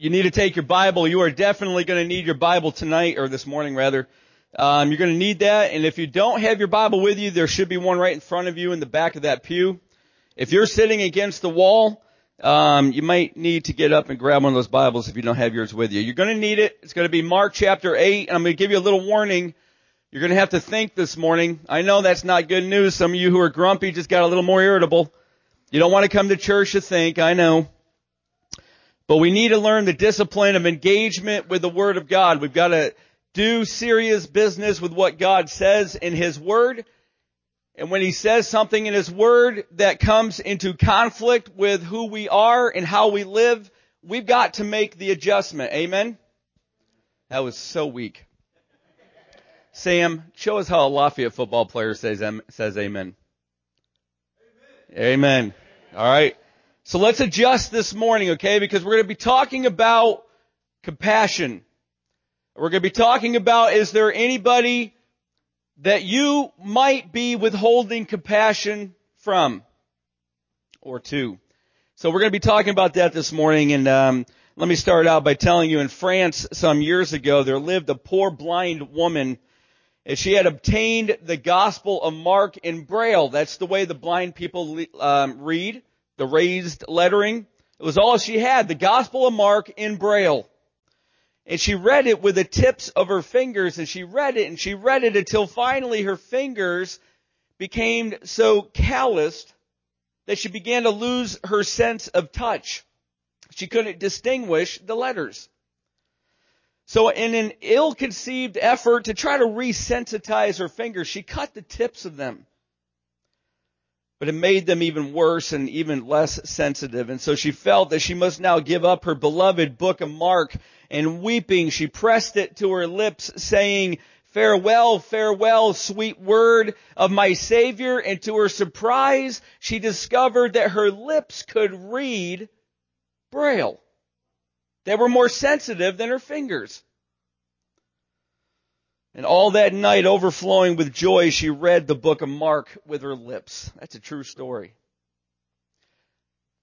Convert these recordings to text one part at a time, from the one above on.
you need to take your Bible. You are definitely going to need your Bible tonight, or this morning rather. You're going to need that, and if you don't have your Bible with you, there should be one right in front of you in the back of that pew. If you're sitting against the wall, you might need to get up and grab one of those Bibles if you don't have yours with you. You're going to need it. It's going to be Mark chapter 8, and I'm going to give you a little warning. You're going to have to think this morning. I know that's not good news. Some of you who are grumpy just got a little more irritable. You don't want to come to church to think, I know. But we need to learn the discipline of engagement with the Word of God. We've got to do serious business with what God says in His Word. And when He says something in His Word that comes into conflict with who we are and how we live, we've got to make the adjustment. Amen? That was so weak. Sam, show us how a Lafayette football player says amen. Amen. All right. So let's adjust this morning, okay? Because we're going to be talking about compassion. We're going to be talking about, is there anybody that you might be withholding compassion from or to? So we're going to be talking about that this morning. And let me start out by telling you, in France some years ago, there lived a poor blind woman, and she had obtained the Gospel of Mark in Braille. That's the way the blind people read, the raised lettering. It was all she had, the Gospel of Mark in Braille. And she read it with the tips of her fingers, and she read it until finally her fingers became so calloused that she began to lose her sense of touch. She couldn't distinguish the letters. So in an ill-conceived effort to try to resensitize her fingers, she cut the tips of them. But it made them even worse and even less sensitive. And so she felt that she must now give up her beloved book of Mark. And weeping, she pressed it to her lips, saying, "Farewell, farewell, sweet word of my Savior." And to her surprise, she discovered that her lips could read Braille. They were more sensitive than her fingers. And all that night, overflowing with joy, she read the book of Mark with her lips. That's a true story.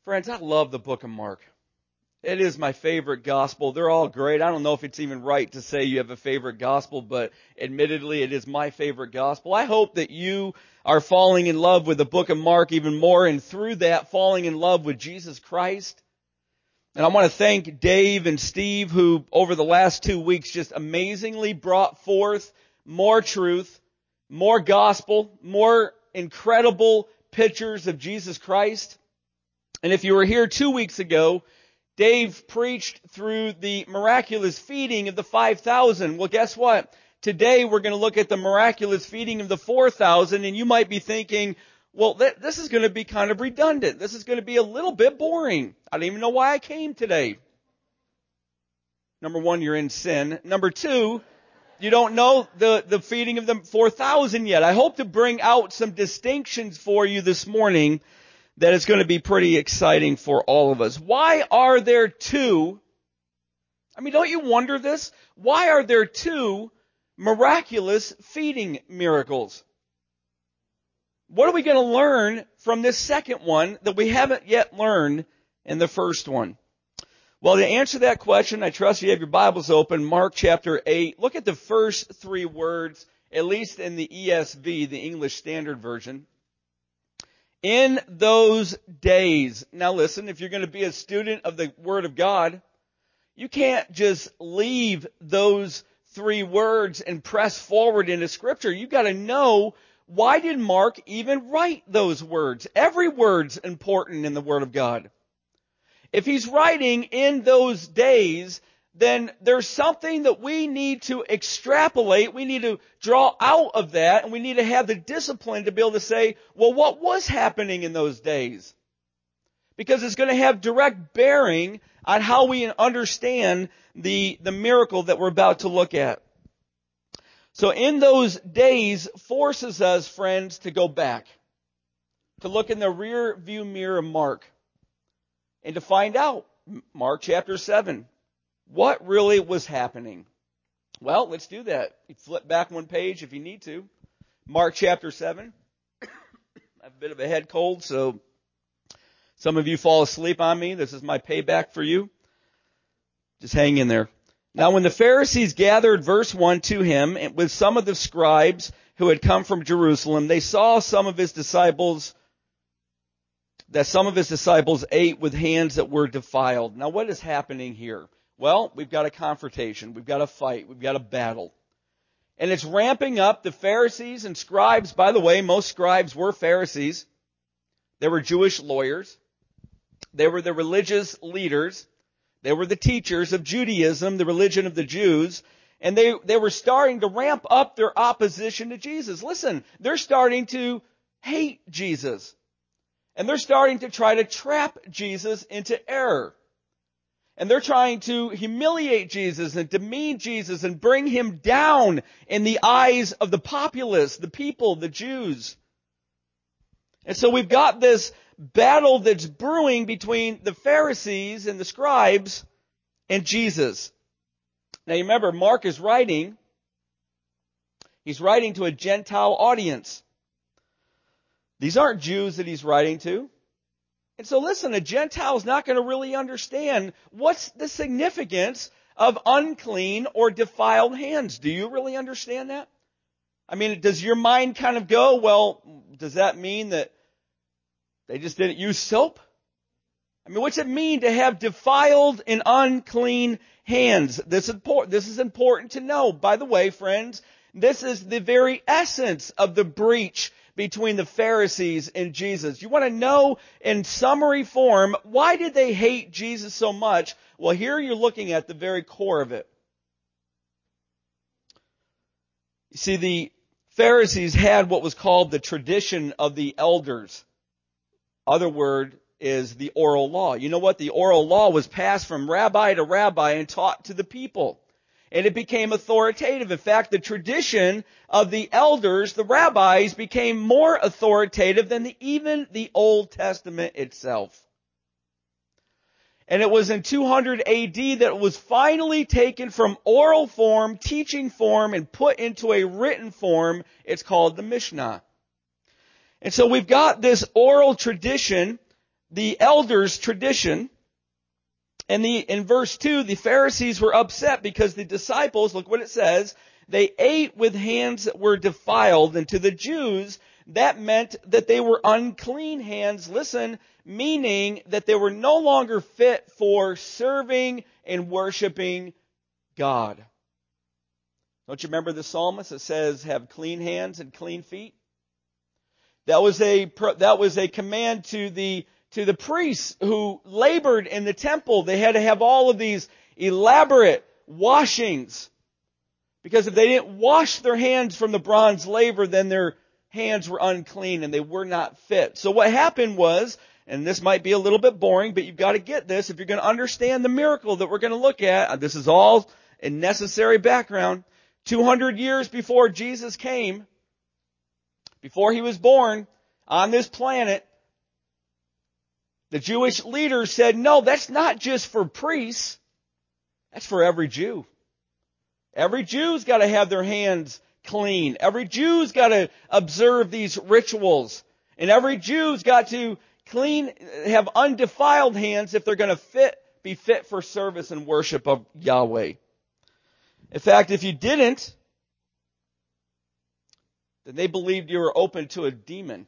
Friends, I love the book of Mark. It is my favorite gospel. They're all great. I don't know if it's even right to say you have a favorite gospel, but admittedly, it is my favorite gospel. I hope that you are falling in love with the book of Mark even more, and through that, falling in love with Jesus Christ. And I want to thank Dave and Steve, who over the last 2 weeks just amazingly brought forth more truth, more gospel, more incredible pictures of Jesus Christ. And if you were here 2 weeks ago, Dave preached through the miraculous feeding of the 5,000. Well, guess what? Today we're going to look at the miraculous feeding of the 4,000, and you might be thinking, well, this is going to be kind of redundant. This is going to be a little bit boring. I don't even know why I came today. Number one, you're in sin. Number two, you don't know the feeding of the 4,000 yet. I hope to bring out some distinctions for you this morning that is going to be pretty exciting for all of us. Why are there two? I mean, don't you wonder this? Why are there two miraculous feeding miracles? What are we going to learn from this second one that we haven't yet learned in the first one? Well, to answer that question, I trust you have your Bibles open. Mark chapter 8. Look at the first three words, at least in the ESV, the English Standard Version. In those days. Now listen, if you're going to be a student of the Word of God, you can't just leave those three words and press forward into Scripture. You've got to know, why did Mark even write those words? Every word's important in the Word of God. If he's writing in those days, then there's something that we need to extrapolate. We need to draw out of that, and we need to have the discipline to be able to say, well, what was happening in those days? Because it's going to have direct bearing on how we understand the miracle that we're about to look at. So in those days forces us, friends, to go back, to look in the rear view mirror of Mark, and to find out, Mark chapter 7, what really was happening. Well, let's do that. You flip back one page if you need to. Mark chapter 7. I have a bit of a head cold, so some of you fall asleep on me. This is my payback for you. Just hang in there. Now when the Pharisees gathered, verse 1, to him, and with some of the scribes who had come from Jerusalem, they saw some of his disciples ate with hands that were defiled. Now what is happening here? Well, we've got a confrontation. We've got a fight. We've got a battle. And it's ramping up. The Pharisees and scribes, by the way, most scribes were Pharisees. They were Jewish lawyers. They were the religious leaders. They were the teachers of Judaism, the religion of the Jews. And they were starting to ramp up their opposition to Jesus. Listen, they're starting to hate Jesus. And they're starting to try to trap Jesus into error. And they're trying to humiliate Jesus and demean Jesus and bring him down in the eyes of the populace, the people, the Jews. And so we've got this battle that's brewing between the Pharisees and the scribes and Jesus. Now you remember, Mark is writing. He's writing to a Gentile audience. These aren't Jews that he's writing to. And so listen, a Gentile is not going to really understand what's the significance of unclean or defiled hands. Do you really understand that? I mean, does your mind kind of go, well, does that mean that they just didn't use soap? I mean, what's it mean to have defiled and unclean hands? This is important to know. By the way, friends, this is the very essence of the breach between the Pharisees and Jesus. You want to know in summary form, why did they hate Jesus so much? Well, here you're looking at the very core of it. You see, the Pharisees had what was called the tradition of the elders. Other word is the oral law. You know what? The oral law was passed from rabbi to rabbi and taught to the people. And it became authoritative. In fact, the tradition of the elders, the rabbis, became more authoritative than even the Old Testament itself. And it was in 200 AD that it was finally taken from oral form, teaching form, and put into a written form. It's called the Mishnah. And so we've got this oral tradition, the elders' tradition. And in verse 2, the Pharisees were upset because the disciples, look what it says, they ate with hands that were defiled. And to the Jews, that meant that they were unclean hands, listen, meaning that they were no longer fit for serving and worshiping God. Don't you remember the psalmist that says, have clean hands and clean feet? That was a command to the priests who labored in the temple. They had to have all of these elaborate washings, because if they didn't wash their hands from the bronze laver, then their hands were unclean and they were not fit. So what happened was, and this might be a little bit boring, but you've got to get this if you're going to understand the miracle that we're going to look at. This is all a necessary background. 200 years before Jesus came, before he was born on this planet, the Jewish leaders said, no, that's not just for priests. That's for every Jew. Every Jew's got to have their hands clean. Every Jew's got to observe these rituals. And every Jew's got to have undefiled hands if they're going to be fit for service and worship of Yahweh. In fact, if you didn't, then they believed you were open to a demon.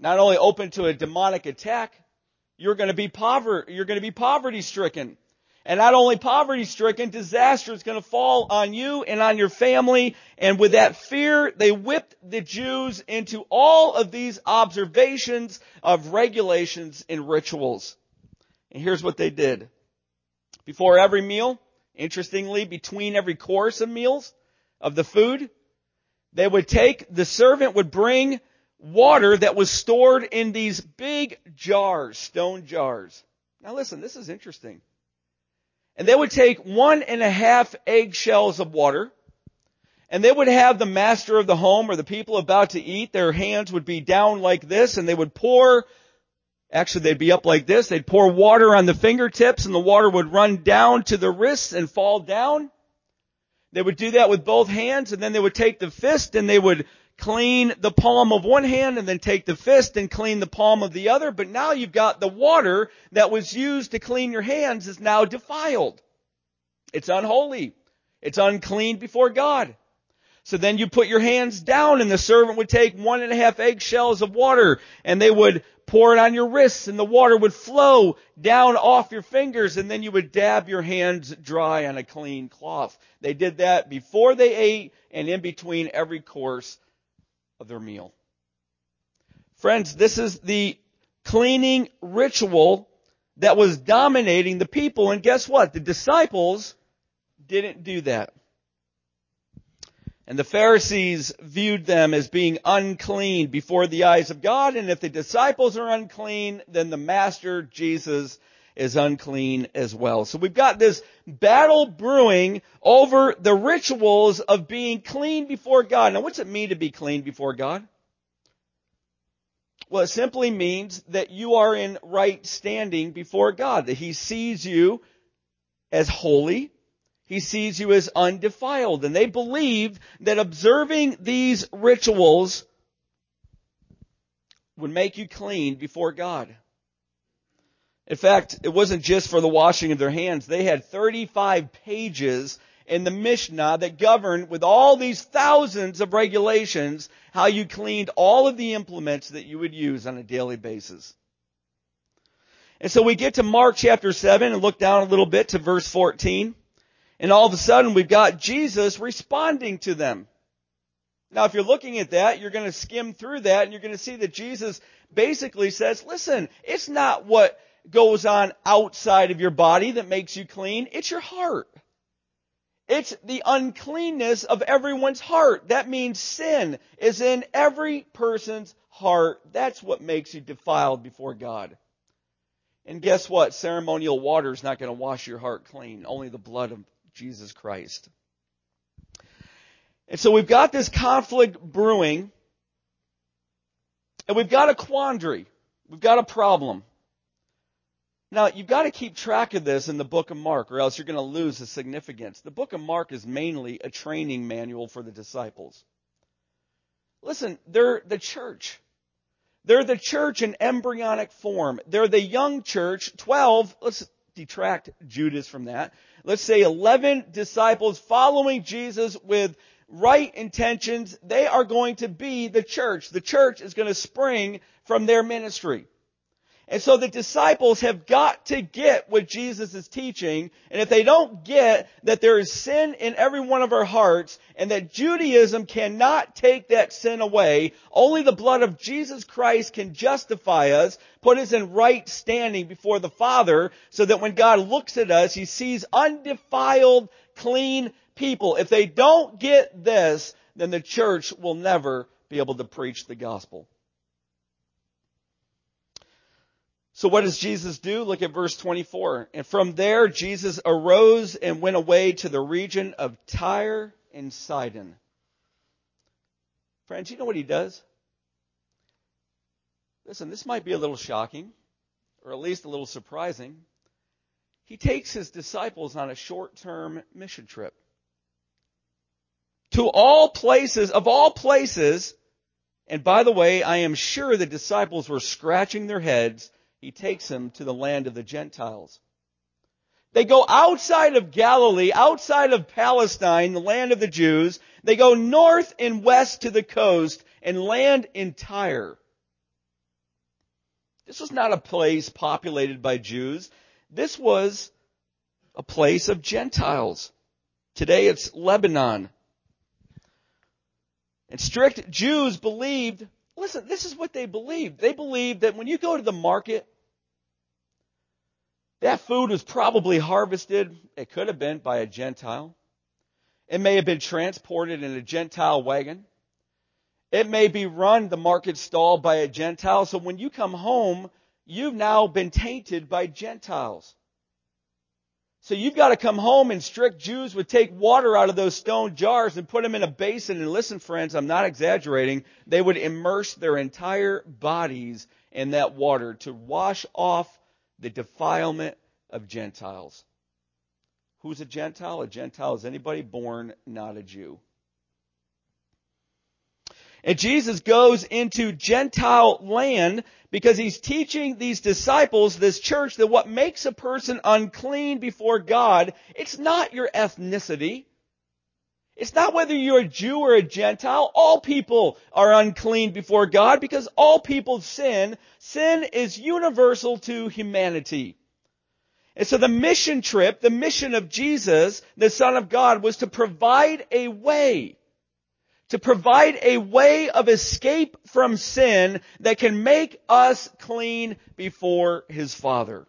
Not only open to a demonic attack, you're going to be poverty-stricken. And not only poverty-stricken, disaster is going to fall on you and on your family. And with that fear, they whipped the Jews into all of these observations of regulations and rituals. And here's what they did. Before every meal, interestingly, between every course of meals of the food, the servant would bring water that was stored in these big jars, stone jars. Now listen, this is interesting. And they would take 1.5 eggshells of water, and they would have the master of the home or the people about to eat, their hands would be down like this, and they'd be up like this. They'd pour water on the fingertips, and the water would run down to the wrists and fall down. They would do that with both hands, and then they would take the fist and they would clean the palm of one hand and then take the fist and clean the palm of the other. But now you've got the water that was used to clean your hands is now defiled. It's unholy. It's unclean before God. So then you put your hands down, and the servant would take 1½ eggshells of water, and they would pour it on your wrists, and the water would flow down off your fingers, and then you would dab your hands dry on a clean cloth. They did that before they ate and in between every course of their meal. Friends, this is the cleaning ritual that was dominating the people. And guess what? The disciples didn't do that. And the Pharisees viewed them as being unclean before the eyes of God. And if the disciples are unclean, then the Master, Jesus, is unclean as well. So we've got this battle brewing over the rituals of being clean before God. Now, what's it mean to be clean before God? Well, it simply means that you are in right standing before God, that He sees you as holy. He sees you as undefiled. And they believed that observing these rituals would make you clean before God. In fact, it wasn't just for the washing of their hands. They had 35 pages in the Mishnah that governed, with all these thousands of regulations, how you cleaned all of the implements that you would use on a daily basis. And so we get to Mark chapter 7 and look down a little bit to verse 14. And all of a sudden, we've got Jesus responding to them. Now, if you're looking at that, you're going to skim through that, and you're going to see that Jesus basically says, listen, it's not what goes on outside of your body that makes you clean. It's your heart. It's the uncleanness of everyone's heart. That means sin is in every person's heart. That's what makes you defiled before God. And guess what? Ceremonial water is not going to wash your heart clean. Only the blood of Jesus Christ. And so we've got this conflict brewing, and we've got a quandary. We've got a problem. Now, you've got to keep track of this in the book of Mark, or else you're going to lose the significance. The book of Mark is mainly a training manual for the disciples. Listen, they're the church. They're the church in embryonic form. They're the young church, 12, let's detract Judas from that. Let's say 11 disciples following Jesus with right intentions. They are going to be the church. The church is going to spring from their ministry. And so the disciples have got to get what Jesus is teaching. And if they don't get that there is sin in every one of our hearts and that Judaism cannot take that sin away, only the blood of Jesus Christ can justify us, put us in right standing before the Father, so that when God looks at us, He sees undefiled, clean people. If they don't get this, then the church will never be able to preach the gospel. So what does Jesus do? Look at verse 24. And from there, Jesus arose and went away to the region of Tyre and Sidon. Friends, you know what He does? Listen, this might be a little shocking, or at least a little surprising. He takes His disciples on a short-term mission trip. To all places, of all places, and by the way, I am sure the disciples were scratching their heads. He takes them to the land of the Gentiles. They go outside of Galilee, outside of Palestine, the land of the Jews. They go north and west to the coast and land in Tyre. This was not a place populated by Jews. This was a place of Gentiles. Today it's Lebanon. And strict Jews believed, listen, this is what they believed. They believed that when you go to the market, that food was probably harvested, it could have been, by a Gentile. It may have been transported in a Gentile wagon. It may be run, the market stall, by a Gentile. So when you come home, you've now been tainted by Gentiles. So you've got to come home, and strict Jews would take water out of those stone jars and put them in a basin. And listen, friends, I'm not exaggerating. They would immerse their entire bodies in that water to wash off the defilement of Gentiles. Who's a Gentile? A Gentile is anybody born not a Jew. And Jesus goes into Gentile land because he's teaching these disciples, this church, that what makes a person unclean before God, it's not your ethnicity. It's not whether you're a Jew or a Gentile. All people are unclean before God because all people sin. Sin is universal to humanity. And so the mission trip, the mission of Jesus, the Son of God, was to provide a way of escape from sin that can make us clean before His Father.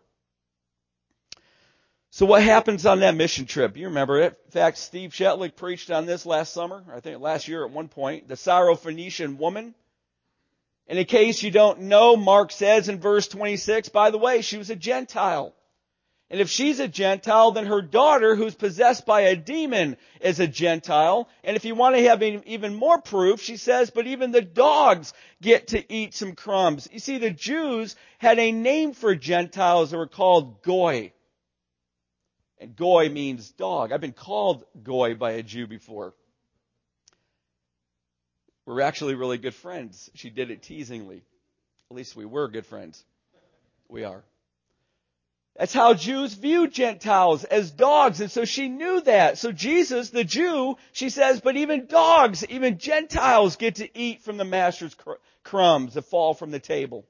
So what happens on that mission trip? You remember it. In fact, Steve Shetlick preached on this last summer, or I think last year at one point, the Syrophoenician woman. And in case you don't know, Mark says in verse 26, by the way, she was a Gentile. And if she's a Gentile, then her daughter, who's possessed by a demon, is a Gentile. And if you want to have even more proof, she says, but even the dogs get to eat some crumbs. You see, the Jews had a name for Gentiles that were called Goy. And Goy means dog. I've been called Goy by a Jew before. We're actually really good friends. She did it teasingly. At least we were good friends. We are. That's how Jews view Gentiles, as dogs. And so she knew that. So Jesus, the Jew, she says, but even dogs, even Gentiles get to eat from the master's crumbs that fall from the table.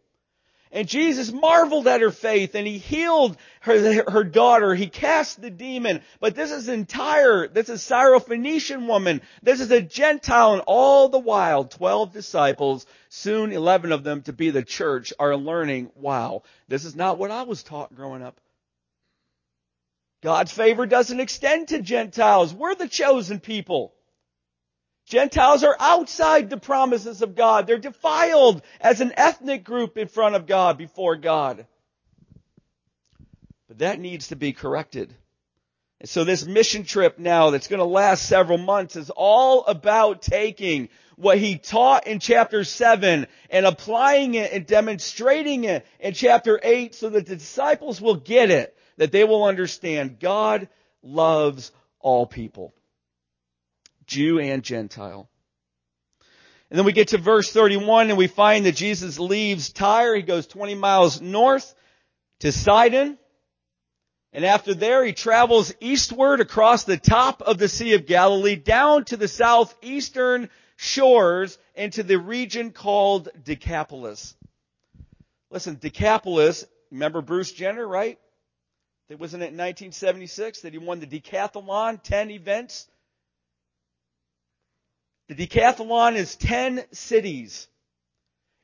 And Jesus marveled at her faith, and he healed her daughter. He cast the demon. But this is entire, this is Syrophoenician woman. This is a Gentile, and all the while, 12 disciples, soon 11 of them to be the church, are learning, wow, this is not what I was taught growing up. God's favor doesn't extend to Gentiles. We're the chosen people. Gentiles are outside the promises of God. They're defiled as an ethnic group in front of God, before God. But that needs to be corrected. And so this mission trip now that's going to last several months is all about taking what he taught in chapter 7 and applying it and demonstrating it in chapter 8 so that the disciples will get it, that they will understand God loves all people. Jew and Gentile. And then we get to verse 31 and we find that Jesus leaves Tyre. He goes 20 miles north to Sidon. And after there, he travels eastward across the top of the Sea of Galilee down to the southeastern shores into the region called Decapolis. Listen, Decapolis, remember Bruce Jenner, right? It wasn't it 1976 that he won the decathlon, 10 events? The decathlon is 10 cities.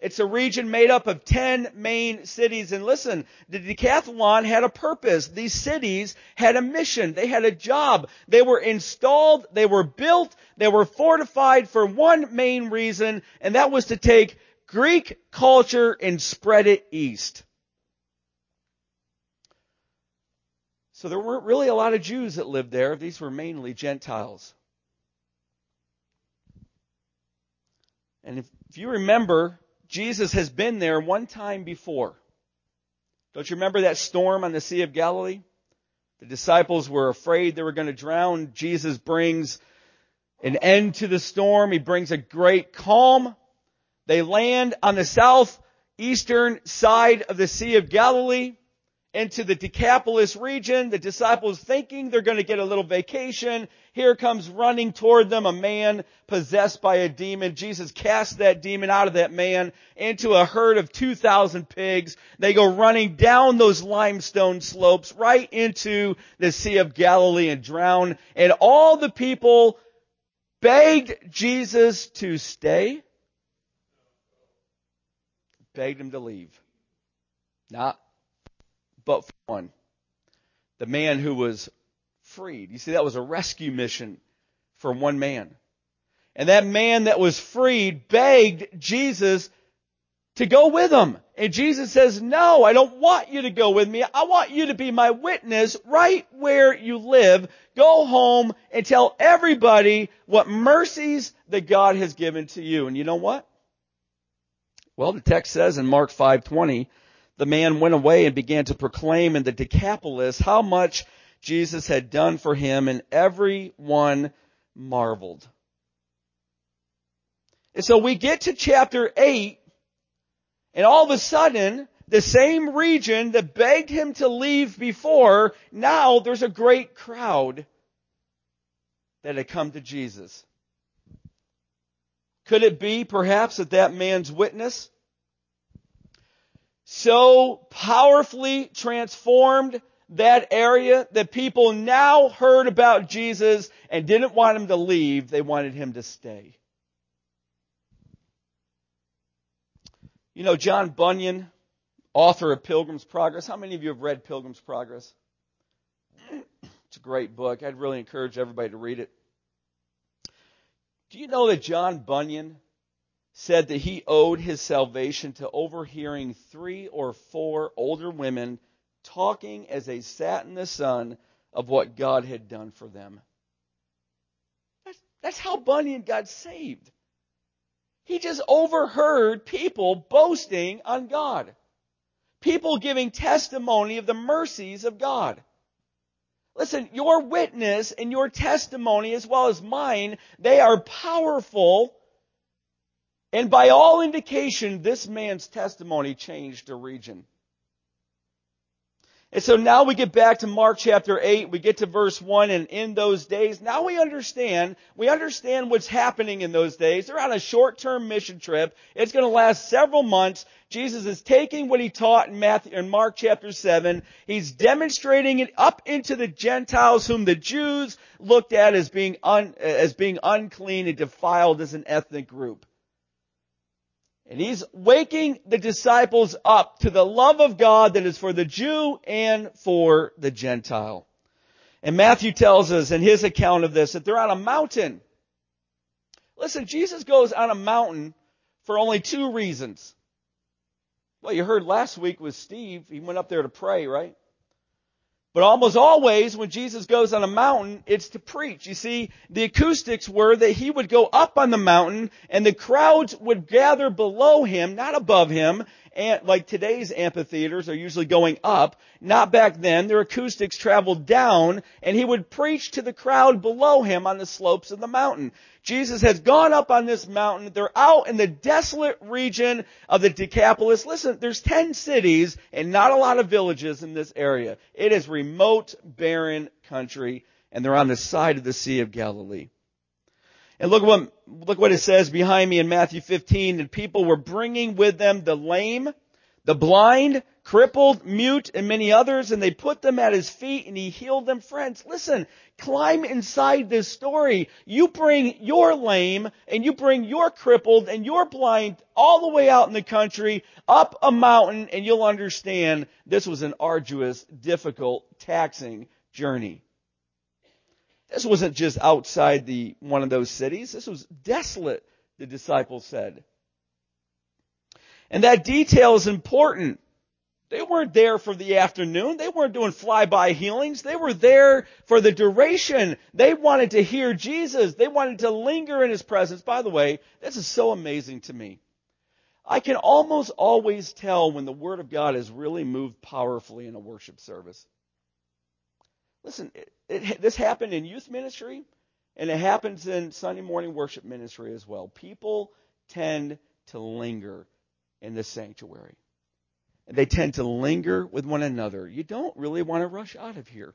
It's a region made up of 10 main cities. And listen, the decathlon had a purpose. These cities had a mission. They had a job. They were installed. They were built. They were fortified for one main reason, and that was to take Greek culture and spread it east. So there weren't really a lot of Jews that lived there. These were mainly Gentiles. And if you remember, Jesus has been there one time before. Don't you remember that storm on the Sea of Galilee? The disciples were afraid they were going to drown. Jesus brings an end to the storm. He brings a great calm. They land on the southeastern side of the Sea of Galilee into the Decapolis region. The disciples thinking they're going to get a little vacation. Here comes running toward them a man possessed by a demon. Jesus casts that demon out of that man into a herd of 2,000 pigs. They go running down those limestone slopes right into the Sea of Galilee and drown. And all the people begged Jesus to stay. Begged him to leave. Not but for one, the man who was freed. You see, that was a rescue mission for one man. And that man that was freed begged Jesus to go with him. And Jesus says, no, I don't want you to go with me. I want you to be my witness right where you live. Go home and tell everybody what mercies that God has given to you. And you know what? Well, the text says in Mark 5:20, the man went away and began to proclaim in the Decapolis how much Jesus had done for him, and everyone marveled. And so we get to chapter 8, and all of a sudden, the same region that begged him to leave before, now there's a great crowd that had come to Jesus. Could it be, perhaps, that man's witness so powerfully transformed that area that people now heard about Jesus and didn't want him to leave, they wanted him to stay? You know, John Bunyan, author of Pilgrim's Progress. How many of you have read Pilgrim's Progress? It's a great book. I'd really encourage everybody to read it. Do you know that John Bunyan said that he owed his salvation to overhearing 3 or 4 older women talking as they sat in the sun of what God had done for them? That's how Bunyan got saved. He just overheard people boasting on God. People giving testimony of the mercies of God. Listen, your witness and your testimony as well as mine, they are powerful. And by all indication, this man's testimony changed a region. And so now we get back to Mark chapter 8. We get to verse 1, and in those days. Now we understand what's happening in those days. They're on a short-term mission trip. It's going to last several months. Jesus is taking what he taught in Mark chapter 7. He's demonstrating it up into the Gentiles, whom the Jews looked at as being unclean and defiled as an ethnic group. And he's waking the disciples up to the love of God that is for the Jew and for the Gentile. And Matthew tells us in his account of this that they're on a mountain. Listen, Jesus goes on a mountain for only 2 reasons. Well, you heard last week with Steve, he went up there to pray, right? But almost always when Jesus goes on a mountain, it's to preach. You see, the acoustics were that he would go up on the mountain and the crowds would gather below him, not above him. And like today's amphitheaters are usually going up, not back then. Their acoustics traveled down, and he would preach to the crowd below him on the slopes of the mountain. Jesus has gone up on this mountain. They're out in the desolate region of the Decapolis. Listen, there's 10 cities and not a lot of villages in this area. It is remote, barren country, and they're on the side of the Sea of Galilee. And look what it says behind me in Matthew 15. And people were bringing with them the lame, the blind, crippled, mute, and many others, and they put them at his feet, and he healed them. Friends, listen, climb inside this story. You bring your lame, and you bring your crippled, and your blind all the way out in the country, up a mountain, and you'll understand this was an arduous, difficult, taxing journey. This wasn't just outside one of those cities. This was desolate, the disciples said. And that detail is important. They weren't there for the afternoon. They weren't doing fly-by healings. They were there for the duration. They wanted to hear Jesus. They wanted to linger in his presence. By the way, this is so amazing to me. I can almost always tell when the Word of God has really moved powerfully in a worship service. Listen, this happened in youth ministry, and it happens in Sunday morning worship ministry as well. People tend to linger in the sanctuary. And they tend to linger with one another. You don't really want to rush out of here.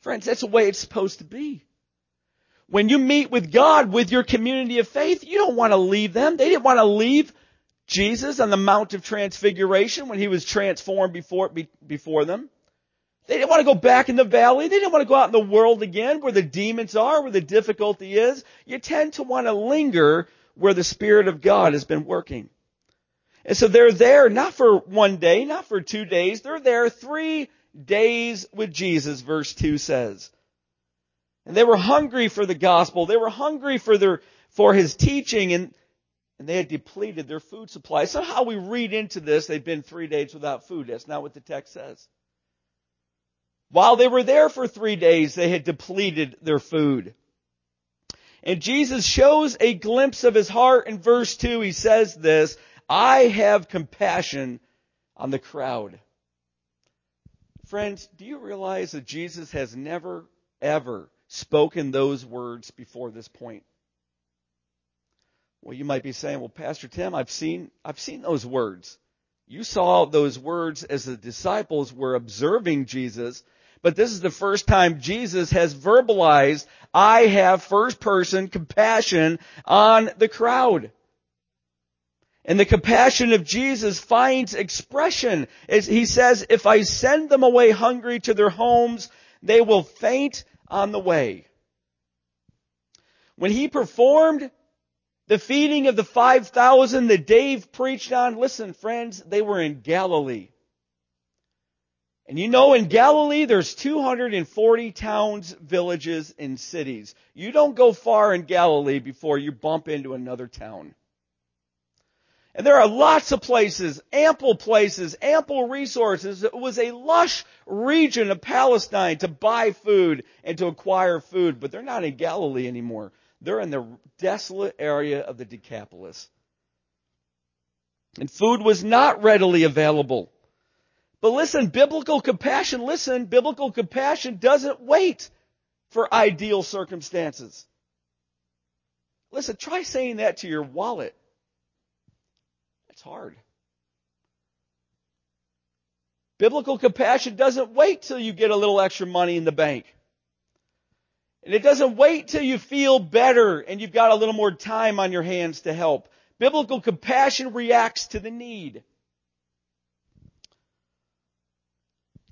Friends, that's the way it's supposed to be. When you meet with God, with your community of faith, you don't want to leave them. They didn't want to leave Jesus on the Mount of Transfiguration when he was transformed before them. They didn't want to go back in the valley. They didn't want to go out in the world again where the demons are, where the difficulty is. You tend to want to linger where the Spirit of God has been working. And so they're there not for one day, not for 2 days. They're there 3 days with Jesus, verse 2 says. And they were hungry for the gospel. They were hungry for his teaching, and they had depleted their food supply. Somehow we read into this, they've been 3 days without food. That's not what the text says. While they were there for 3 days, they had depleted their food. And Jesus shows a glimpse of his heart in verse 2. He says this, I have compassion on the crowd. Friends, do you realize that Jesus has never, ever spoken those words before this point? Well, you might be saying, well, Pastor Tim, I've seen those words. You saw those words as the disciples were observing Jesus, but this is the first time Jesus has verbalized, I have first person compassion on the crowd. And the compassion of Jesus finds expression. As he says, if I send them away hungry to their homes, they will faint on the way. When he performed the feeding of the 5,000 that Dave preached on, listen, friends, they were in Galilee. And you know, in Galilee, there's 240 towns, villages, and cities. You don't go far in Galilee before you bump into another town. And there are lots of places, ample resources. It was a lush region of Palestine to buy food and to acquire food, but they're not in Galilee anymore. They're in the desolate area of the Decapolis. And food was not readily available. But listen, biblical compassion doesn't wait for ideal circumstances. Listen, try saying that to your wallet. It's hard. Biblical compassion doesn't wait till you get a little extra money in the bank. And it doesn't wait till you feel better and you've got a little more time on your hands to help. Biblical compassion reacts to the need.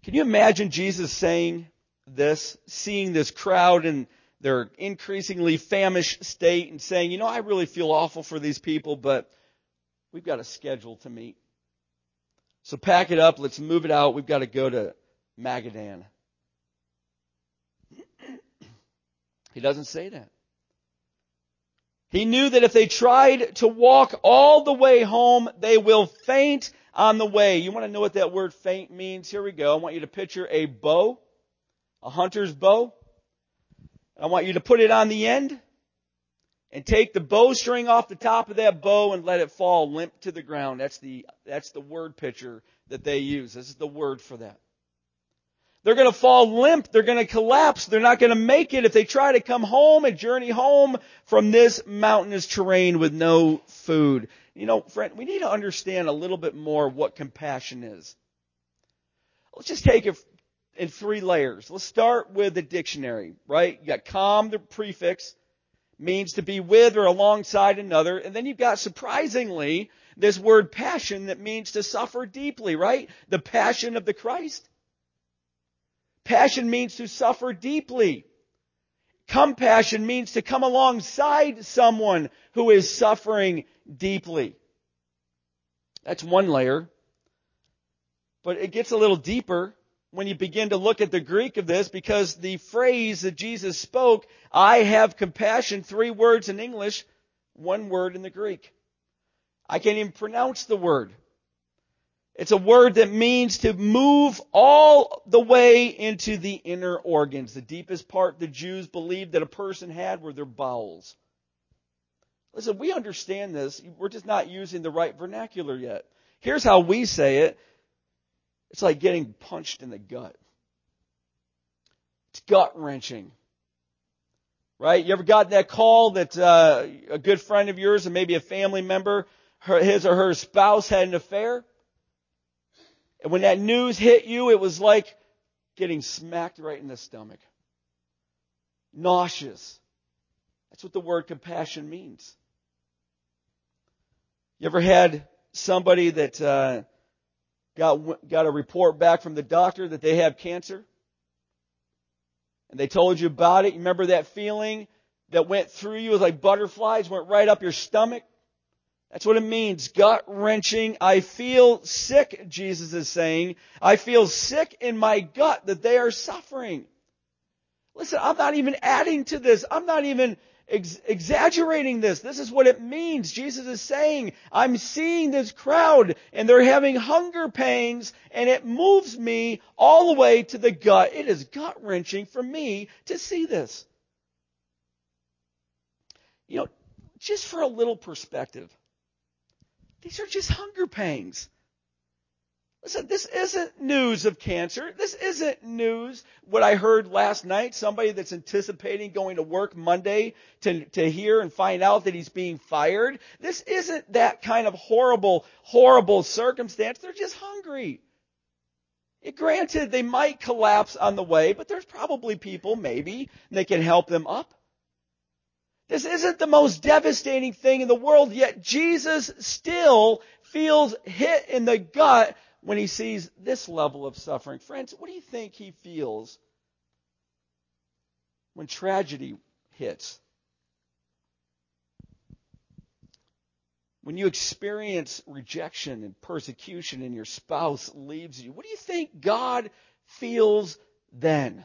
Can you imagine Jesus saying this, seeing this crowd in their increasingly famished state and saying, you know, I really feel awful for these people, but we've got a schedule to meet. So pack it up. Let's move it out. We've got to go to Magadan. He doesn't say that. He knew that if they tried to walk all the way home, they will faint on the way. You want to know what that word faint means? Here we go. I want you to picture a bow, a hunter's bow. I want you to put it on the end. And take the bowstring off the top of that bow and let it fall limp to the ground. That's the word picture that they use. This is the word for that. They're going to fall limp. They're going to collapse. They're not going to make it if they try to come home and journey home from this mountainous terrain with no food. You know, friend, we need to understand a little bit more what compassion is. Let's just take it in three layers. Let's start with the dictionary, right? You got calm, the prefix. Means to be with or alongside another. And then you've got, surprisingly, this word passion that means to suffer deeply, right? The passion of the Christ. Passion means to suffer deeply. Compassion means to come alongside someone who is suffering deeply. That's one layer. But it gets a little deeper when you begin to look at the Greek of this, because the phrase that Jesus spoke, I have compassion, three words in English, one word in the Greek. I can't even pronounce the word. It's a word that means to move all the way into the inner organs. The deepest part the Jews believed that a person had were their bowels. Listen, we understand this. We're just not using the right vernacular yet. Here's how we say it. It's like getting punched in the gut. It's gut-wrenching. Right? You ever gotten that call that a good friend of yours or maybe a family member, his or her spouse had an affair? And when that news hit you, it was like getting smacked right in the stomach. Nauseous. That's what the word compassion means. You ever had somebody that... Got a report back from the doctor that they have cancer? And they told you about it. You remember that feeling that went through you? It was like butterflies, went right up your stomach. That's what it means, gut-wrenching. I feel sick, Jesus is saying. I feel sick in my gut that they are suffering. Listen, I'm not even adding to this. I'm not even exaggerating this. This is what it means. Jesus is saying, I'm seeing this crowd and they're having hunger pangs and it moves me all the way to the gut. It is gut-wrenching for me to see this. You know, just for a little perspective, these are just hunger pangs. Listen, this isn't news of cancer. This isn't news. What I heard last night, somebody that's anticipating going to work Monday to hear and find out that he's being fired. This isn't that kind of horrible, horrible circumstance. They're just hungry. Granted, they might collapse on the way, but there's probably people, maybe, that can help them up. This isn't the most devastating thing in the world, yet Jesus still feels hit in the gut when he sees this level of suffering. Friends, what do you think he feels when tragedy hits? When you experience rejection and persecution and your spouse leaves you, what do you think God feels then?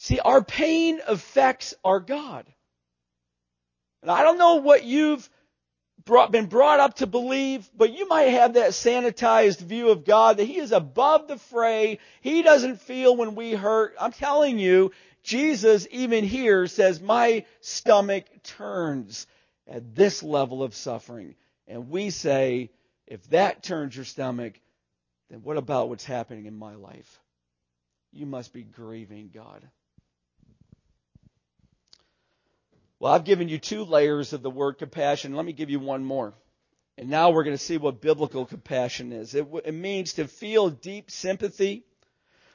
See, our pain affects our God. And I don't know what you've been brought up to believe, but you might have that sanitized view of God that he is above the fray. He doesn't feel when we hurt. I'm telling you, Jesus even here says, my stomach turns at this level of suffering. And we say, if that turns your stomach, then what about what's happening in my life? You must be grieving God. Well, I've given you two layers of the word compassion. Let me give you one more. And now we're going to see what biblical compassion is. It means to feel deep sympathy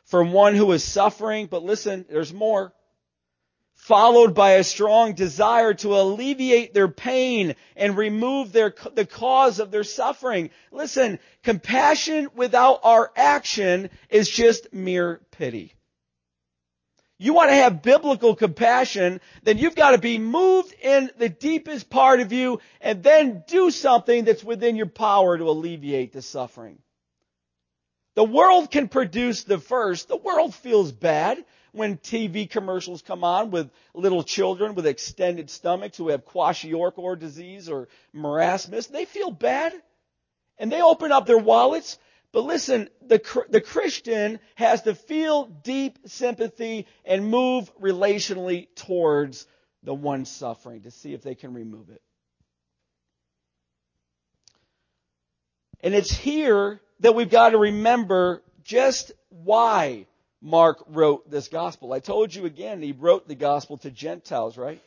for one who is suffering. But listen, there's more. Followed by a strong desire to alleviate their pain and remove the cause of their suffering. Listen, compassion without our action is just mere pity. You want to have biblical compassion, then you've got to be moved in the deepest part of you and then do something that's within your power to alleviate the suffering. The world can produce the first. The world feels bad when TV commercials come on with little children with extended stomachs who have kwashiorkor disease or marasmus. They feel bad and they open up their wallets. But listen, the Christian has to feel deep sympathy and move relationally towards the one suffering to see if they can remove it. And it's here that we've got to remember just why Mark wrote this gospel. I told you again, he wrote the gospel to Gentiles, right?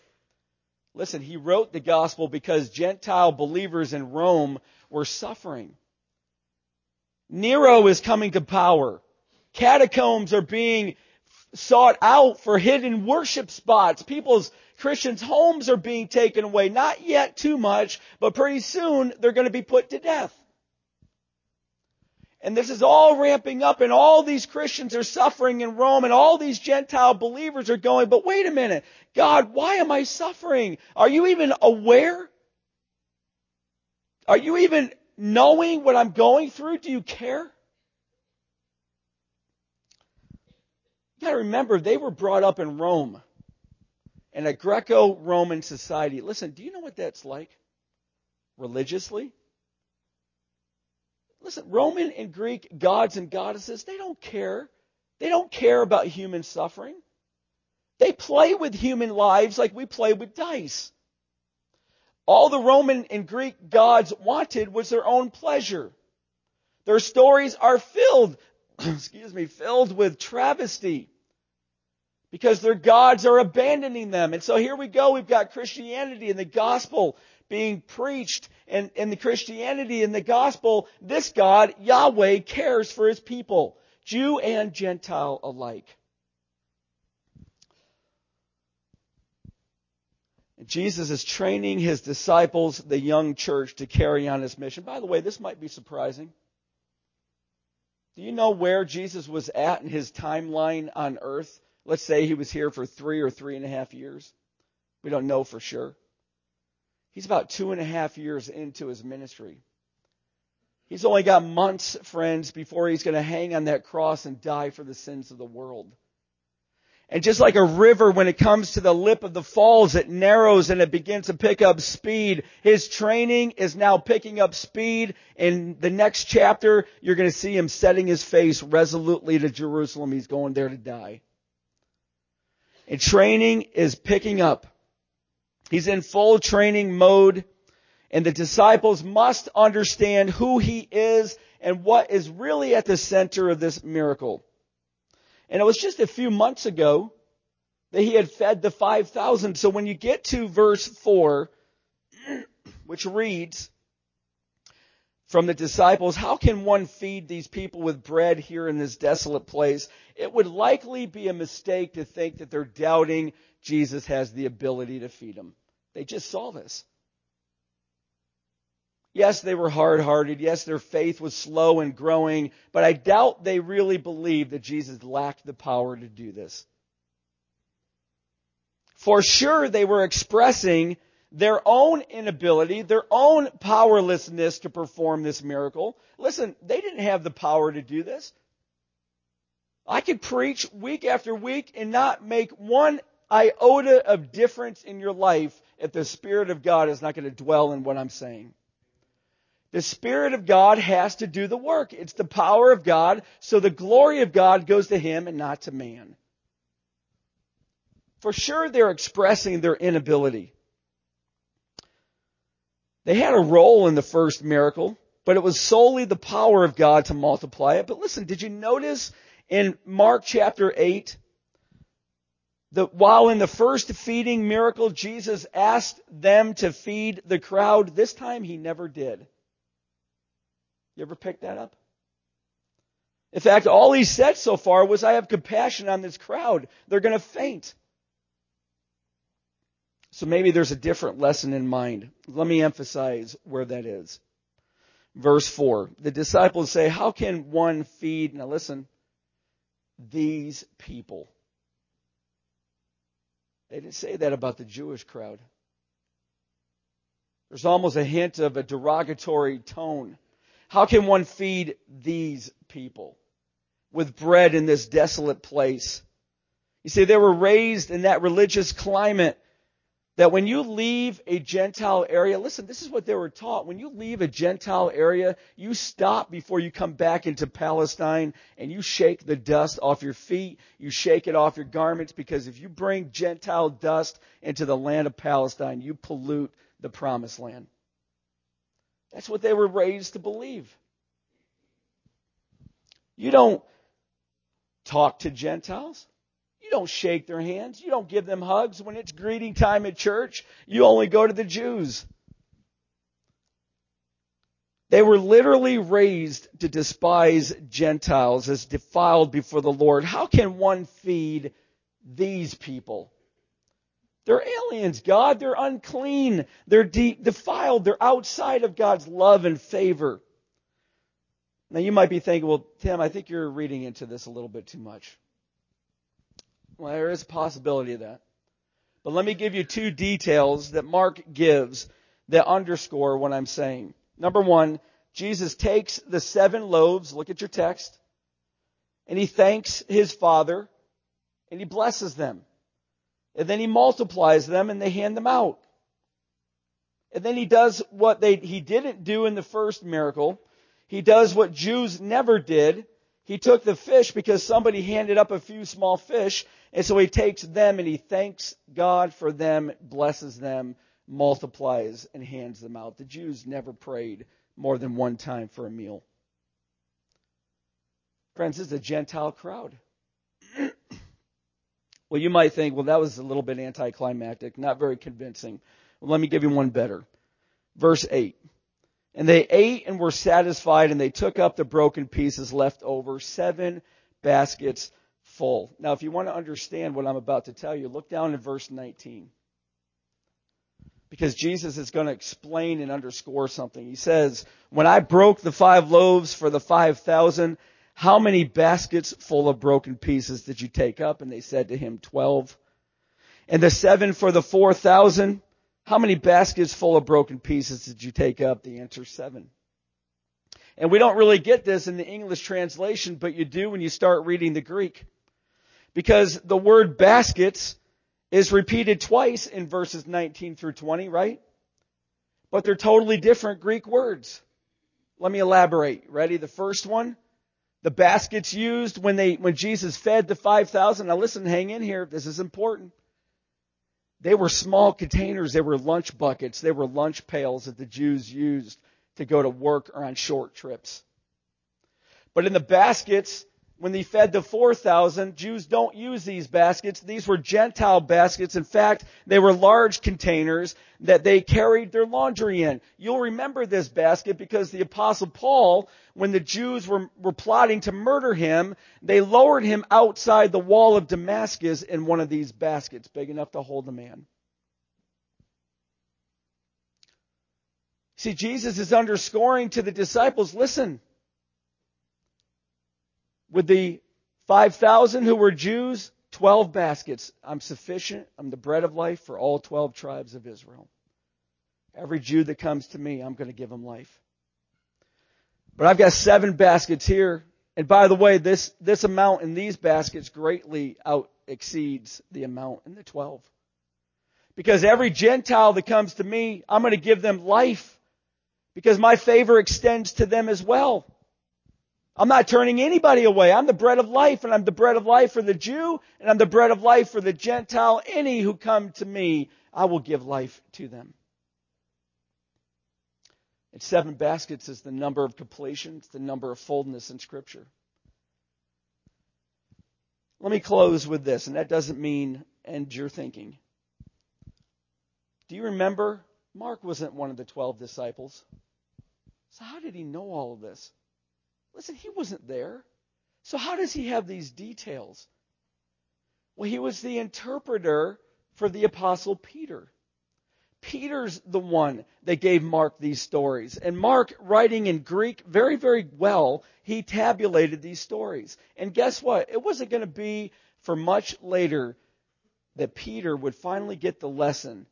Listen, he wrote the gospel because Gentile believers in Rome were suffering. Nero is coming to power. Catacombs are being sought out for hidden worship spots. Christians' homes are being taken away. Not yet too much, but pretty soon they're going to be put to death. And this is all ramping up, and all these Christians are suffering in Rome, and all these Gentile believers are going, but wait a minute, God, why am I suffering? Are you even aware? Are you even knowing what I'm going through? Do you care? You got to remember, they were brought up in Rome, in a Greco-Roman society. Listen, do you know what that's like religiously? Listen, Roman and Greek gods and goddesses, they don't care. They don't care about human suffering. They play with human lives like we play with dice. All the Roman and Greek gods wanted was their own pleasure. Their stories are filled with travesty because their gods are abandoning them. And so here we go. We've got Christianity and the gospel being preached, and in the Christianity and the gospel, this God, Yahweh, cares for his people, Jew and Gentile alike. Jesus is training his disciples, the young church, to carry on his mission. By the way, this might be surprising. Do you know where Jesus was at in his timeline on earth? Let's say he was here for 3 or 3.5 years. We don't know for sure. He's about 2.5 years into his ministry. He's only got months, friends, before he's going to hang on that cross and die for the sins of the world. And just like a river, when it comes to the lip of the falls, it narrows and it begins to pick up speed. His training is now picking up speed. In the next chapter, you're going to see him setting his face resolutely to Jerusalem. He's going there to die. And training is picking up. He's in full training mode. And the disciples must understand who he is and what is really at the center of this miracle. And it was just a few months ago that he had fed the 5,000. So when you get to verse 4, which reads, from the disciples, how can one feed these people with bread here in this desolate place? It would likely be a mistake to think that they're doubting Jesus has the ability to feed them. They just saw this. Yes, they were hard-hearted. Yes, their faith was slow and growing. But I doubt they really believed that Jesus lacked the power to do this. For sure, they were expressing their own inability, their own powerlessness to perform this miracle. Listen, they didn't have the power to do this. I could preach week after week and not make one iota of difference in your life if the Spirit of God is not going to dwell in what I'm saying. The Spirit of God has to do the work. It's the power of God, so the glory of God goes to Him and not to man. For sure, they're expressing their inability. They had a role in the first miracle, but it was solely the power of God to multiply it. But listen, did you notice in Mark chapter 8 that while in the first feeding miracle, Jesus asked them to feed the crowd, this time he never did. You ever pick that up? In fact, all he said so far was, I have compassion on this crowd. They're going to faint. So maybe there's a different lesson in mind. Let me emphasize where that is. Verse 4. The disciples say, how can one feed, now listen, these people? They didn't say that about the Jewish crowd. There's almost a hint of a derogatory tone. How can one feed these people with bread in this desolate place? You see, they were raised in that religious climate that when you leave a Gentile area, listen, this is what they were taught. When you leave a Gentile area, you stop before you come back into Palestine and you shake the dust off your feet. You shake it off your garments, because if you bring Gentile dust into the land of Palestine, you pollute the promised land. That's what they were raised to believe. You don't talk to Gentiles. You don't shake their hands. You don't give them hugs. When it's greeting time at church, you only go to the Jews. They were literally raised to despise Gentiles as defiled before the Lord. How can one feed these people? They're aliens, God. They're unclean. They're defiled. They're outside of God's love and favor. Now, you might be thinking, well, Tim, I think you're reading into this a little bit too much. Well, there is a possibility of that. But let me give you two details that Mark gives that underscore what I'm saying. Number one, Jesus takes the 7 loaves, look at your text, and he thanks his Father, and he blesses them. And then he multiplies them, and they hand them out. And then he does what he didn't do in the first miracle. He does what Jews never did. He took the fish because somebody handed up a few small fish, and so he takes them and he thanks God for them, blesses them, multiplies, and hands them out. The Jews never prayed more than one time for a meal. Friends, this is a Gentile crowd. Well, you might think, well, that was a little bit anticlimactic, not very convincing. Well, let me give you one better. Verse 8. And they ate and were satisfied, and they took up the broken pieces left over, 7 baskets full. Now, if you want to understand what I'm about to tell you, look down in verse 19. Because Jesus is going to explain and underscore something. He says, when I broke the 5 loaves for the 5,000, how many baskets full of broken pieces did you take up? And they said to him, 12. And the 7 for the 4,000. How many baskets full of broken pieces did you take up? The answer is 7. And we don't really get this in the English translation, but you do when you start reading the Greek. Because the word baskets is repeated twice in verses 19 through 20, right? But they're totally different Greek words. Let me elaborate. Ready? The first one, the baskets used when Jesus fed the 5,000. Now listen, hang in here. This is important. They were small containers. They were lunch buckets. They were lunch pails that the Jews used to go to work or on short trips. But in the baskets, when they fed the 4,000, Jews don't use these baskets. These were Gentile baskets. In fact, they were large containers that they carried their laundry in. You'll remember this basket because the Apostle Paul, when the Jews were plotting to murder him, they lowered him outside the wall of Damascus in one of these baskets, big enough to hold a man. See, Jesus is underscoring to the disciples, listen, with the 5,000 who were Jews, 12 baskets. I'm sufficient. I'm the bread of life for all 12 tribes of Israel. Every Jew that comes to me, I'm going to give them life. But I've got 7 baskets here. And by the way, this amount in these baskets greatly out exceeds the amount in the 12. Because every Gentile that comes to me, I'm going to give them life. Because my favor extends to them as well. I'm not turning anybody away. I'm the bread of life, and I'm the bread of life for the Jew, and I'm the bread of life for the Gentile. Any who come to me, I will give life to them. And 7 baskets is the number of completion. It's the number of fullness in Scripture. Let me close with this, and that doesn't mean end your thinking. Do you remember? Mark wasn't one of the 12 disciples. So how did he know all of this? Listen, he wasn't there. So how does he have these details? Well, he was the interpreter for the Apostle Peter. Peter's the one that gave Mark these stories. And Mark, writing in Greek very, very well, he tabulated these stories. And guess what? It wasn't going to be for much later that Peter would finally get the lesson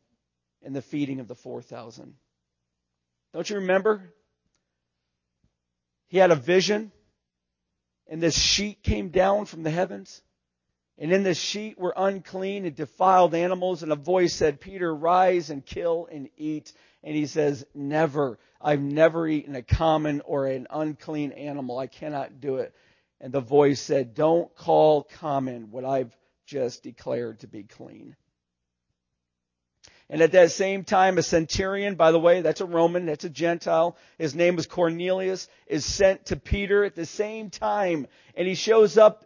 in the feeding of the 4,000. Don't you remember? He had a vision, and this sheet came down from the heavens. And in this sheet were unclean and defiled animals, and a voice said, Peter, rise and kill and eat. And he says, never. I've never eaten a common or an unclean animal. I cannot do it. And the voice said, don't call common what I've just declared to be clean. And at that same time, a centurion, by the way, that's a Roman, that's a Gentile, his name was Cornelius, is sent to Peter at the same time. And he shows up,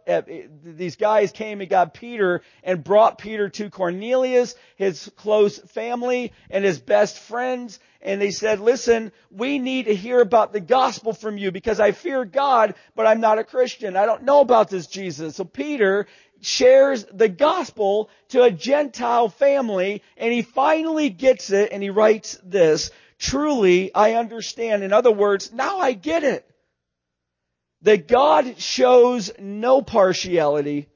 these guys came and got Peter and brought Peter to Cornelius, his close family and his best friends. And they said, listen, we need to hear about the gospel from you because I fear God, but I'm not a Christian. I don't know about this Jesus. So Peter shares the gospel to a Gentile family, and he finally gets it, and he writes this, truly, I understand. In other words, now I get it. That God shows no partiality,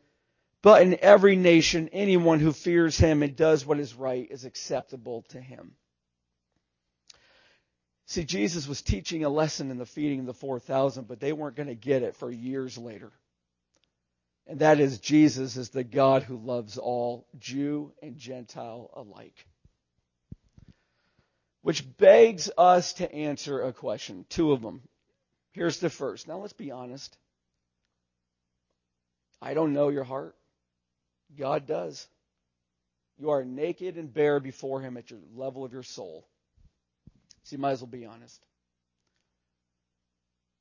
but in every nation, anyone who fears him and does what is right is acceptable to him. See, Jesus was teaching a lesson in the feeding of the 4,000, but they weren't going to get it for years later. And that is Jesus is the God who loves all, Jew and Gentile alike. Which begs us to answer a question, two of them. Here's the first. Now let's be honest. I don't know your heart. God does. You are naked and bare before him at your level of your soul. So you might as well be honest.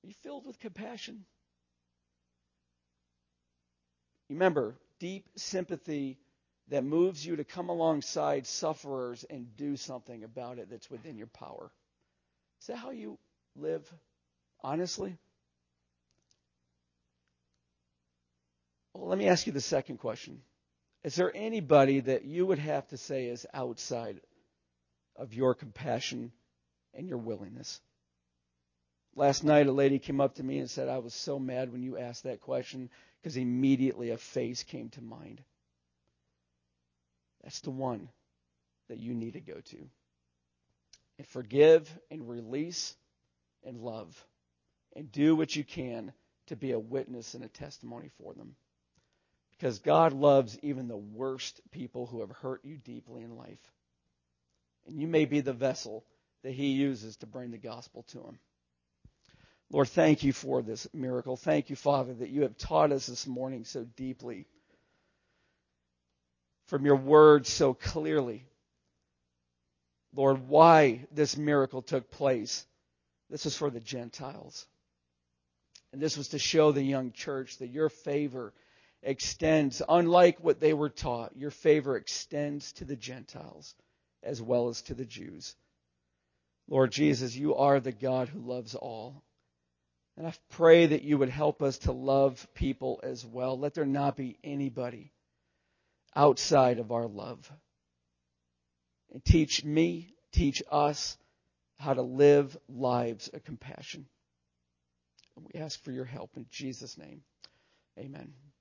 Are you filled with compassion? Remember, deep sympathy that moves you to come alongside sufferers and do something about it that's within your power. Is that how you live honestly? Well, let me ask you the second question. Is there anybody that you would have to say is outside of your compassion and your willingness? Last night, a lady came up to me and said, I was so mad when you asked that question because immediately a face came to mind. That's the one that you need to go to. And forgive and release and love and do what you can to be a witness and a testimony for them. Because God loves even the worst people who have hurt you deeply in life. And you may be the vessel that he uses to bring the gospel to them. Lord, thank you for this miracle. Thank you, Father, that you have taught us this morning so deeply. from your word so clearly. Lord, why this miracle took place. This was for the Gentiles. And this was to show the young church that your favor extends, unlike what they were taught, your favor extends to the Gentiles as well as to the Jews. Lord Jesus, you are the God who loves all. And I pray that you would help us to love people as well. Let there not be anybody outside of our love. And teach me, teach us how to live lives of compassion. And we ask for your help in Jesus' name. Amen.